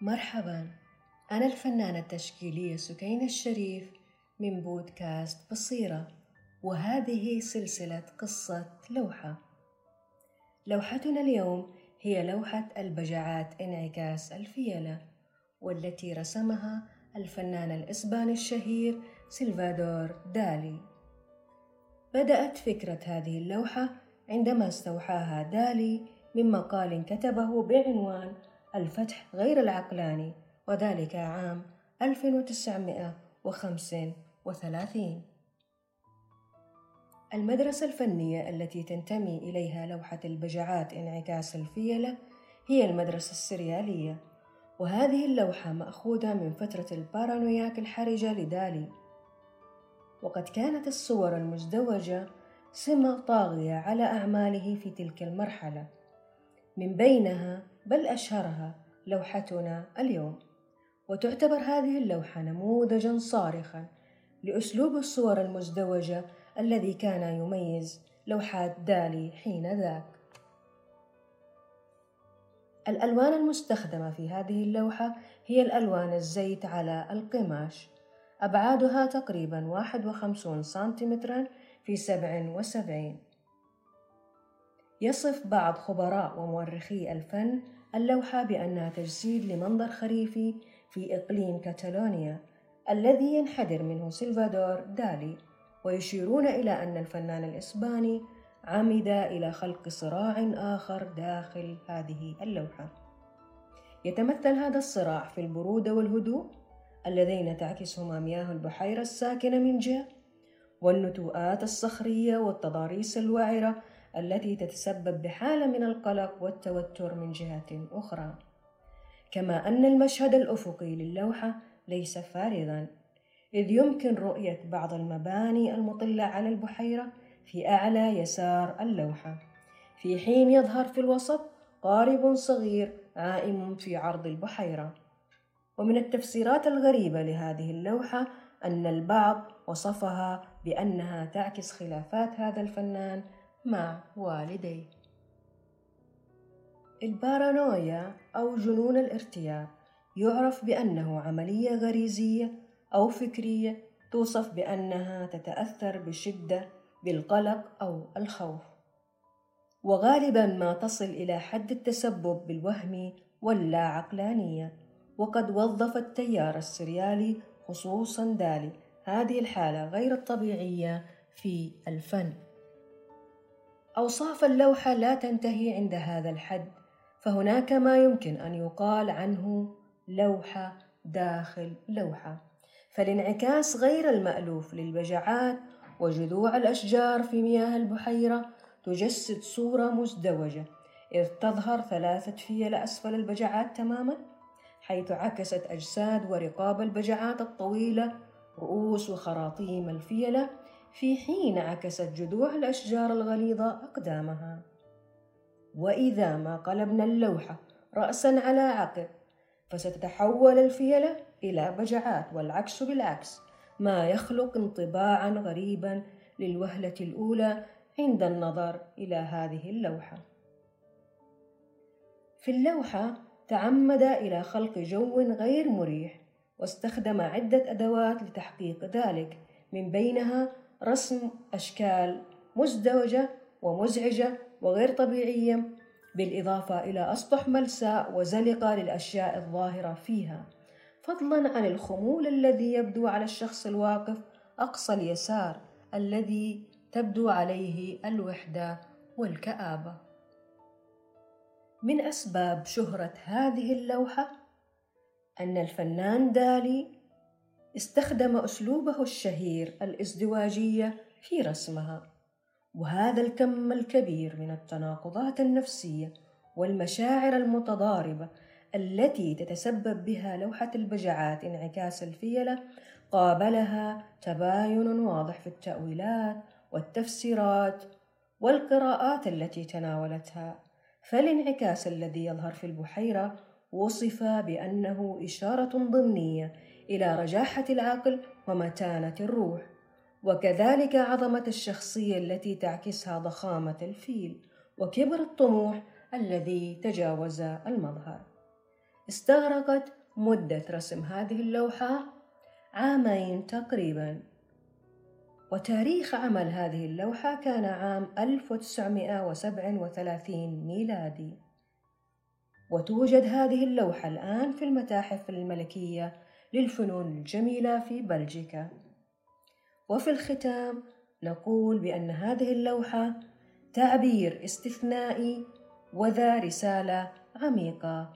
مرحباً، أنا الفنانة التشكيلية سُكينة الشريف من بودكاست بصيرة، وهذه سلسلة قصة لوحة. لوحتنا اليوم هي لوحة البجعات انعكاس الفيلة، والتي رسمها الفنان الإسباني الشهير سلفادور دالي. بدأت فكرة هذه اللوحة عندما استوحاها دالي من مقال كتبه بعنوان الفتح غير العقلاني، وذلك عام 1935. المدرسة الفنية التي تنتمي إليها لوحة البجعات انعكاس الفيلة هي المدرسة السريالية، وهذه اللوحة مأخوذة من فترة البارانوياك الحرجة لدالي. وقد كانت الصور المزدوجة سمة طاغية على أعماله في تلك المرحلة، من بينها بل أشهرها لوحتنا اليوم. وتعتبر هذه اللوحة نموذجاً صارخاً لأسلوب الصور المزدوجة الذي كان يميز لوحات دالي حين ذاك. الألوان المستخدمة في هذه اللوحة هي الألوان الزيت على القماش، أبعادها تقريباً 51 سنتيمتراً في 77. يصف بعض خبراء ومؤرخي الفن اللوحة بأنها تجسيد لمنظر خريفي في إقليم كتالونيا الذي ينحدر منه سلفادور دالي، ويشيرون إلى أن الفنان الإسباني عمد إلى خلق صراع آخر داخل هذه اللوحة. يتمثل هذا الصراع في البرودة والهدوء اللذين تعكسهما مياه البحيرة الساكنة من جهة، والنتوءات الصخرية والتضاريس الوعرة التي تتسبب بحالة من القلق والتوتر من جهة أخرى. كما أن المشهد الأفقي للوحة ليس فارغاً، إذ يمكن رؤية بعض المباني المطلة على البحيرة في أعلى يسار اللوحة، في حين يظهر في الوسط قارب صغير عائم في عرض البحيرة. ومن التفسيرات الغريبة لهذه اللوحة أن البعض وصفها بأنها تعكس خلافات هذا الفنان مع والديه. البارانويا أو جنون الارتياب يعرف بأنه عملية غريزية أو فكرية توصف بأنها تتأثر بشدة بالقلق أو الخوف، وغالباً ما تصل إلى حد التسبب بالوهم واللا عقلانية. وقد وظف التيار السريالي خصوصاً دالي هذه الحالة غير الطبيعية في الفن. أوصاف اللوحة لا تنتهي عند هذا الحد، فهناك ما يمكن أن يقال عنه لوحة داخل لوحة. فالانعكاس غير المألوف للبجعات وجذوع الأشجار في مياه البحيرة تجسد صورة مزدوجة، إذ تظهر 3 فيل أسفل البجعات تماماً، حيث عكست أجساد ورقاب البجعات الطويلة، رؤوس وخراطيم الفيلة، في حين عكست جذوع الأشجار الغليظة أقدامها. وإذا ما قلبنا اللوحة رأساً على عقب، فستتحول الفيلة إلى بجعات والعكس بالعكس، ما يخلق انطباعاً غريباً للوهلة الأولى عند النظر إلى هذه اللوحة. في اللوحة تعمد إلى خلق جو غير مريح، واستخدم عدة أدوات لتحقيق ذلك، من بينها رسم أشكال مزدوجة ومزعجة وغير طبيعية، بالإضافة إلى أسطح ملساء وزلقة للأشياء الظاهرة فيها، فضلاً عن الخمول الذي يبدو على الشخص الواقف أقصى اليسار الذي تبدو عليه الوحدة والكآبة. من أسباب شهرة هذه اللوحة أن الفنان دالي استخدم أسلوبه الشهير الإزدواجية في رسمها، وهذا الكم الكبير من التناقضات النفسية والمشاعر المتضاربة التي تتسبب بها لوحة البجعات انعكاس الفيلة قابلها تباين واضح في التأويلات والتفسيرات والقراءات التي تناولتها. فالانعكاس الذي يظهر في البحيرة وصف بأنه إشارة ضمنية إلى رجاحة العقل ومتانة الروح، وكذلك عظمة الشخصية التي تعكسها ضخامة الفيل وكبر الطموح الذي تجاوز المظهر. استغرقت مدة رسم هذه اللوحة عامين تقريباً، وتاريخ عمل هذه اللوحة كان عام 1937 ميلادي. وتوجد هذه اللوحة الآن في المتاحف الملكية للفنون الجميلة في بلجيكا. وفي الختام نقول بأن هذه اللوحة تعبير استثنائي وذا رسالة عميقة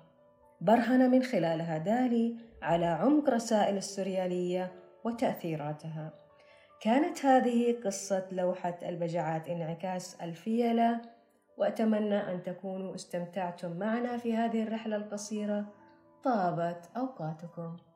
برهن من خلالها دالي على عمق رسائل السوريالية وتأثيراتها. كانت هذه قصة لوحة البجعات انعكاس الفيلة، وأتمنى أن تكونوا استمتعتم معنا في هذه الرحلة القصيرة. طابت أوقاتكم.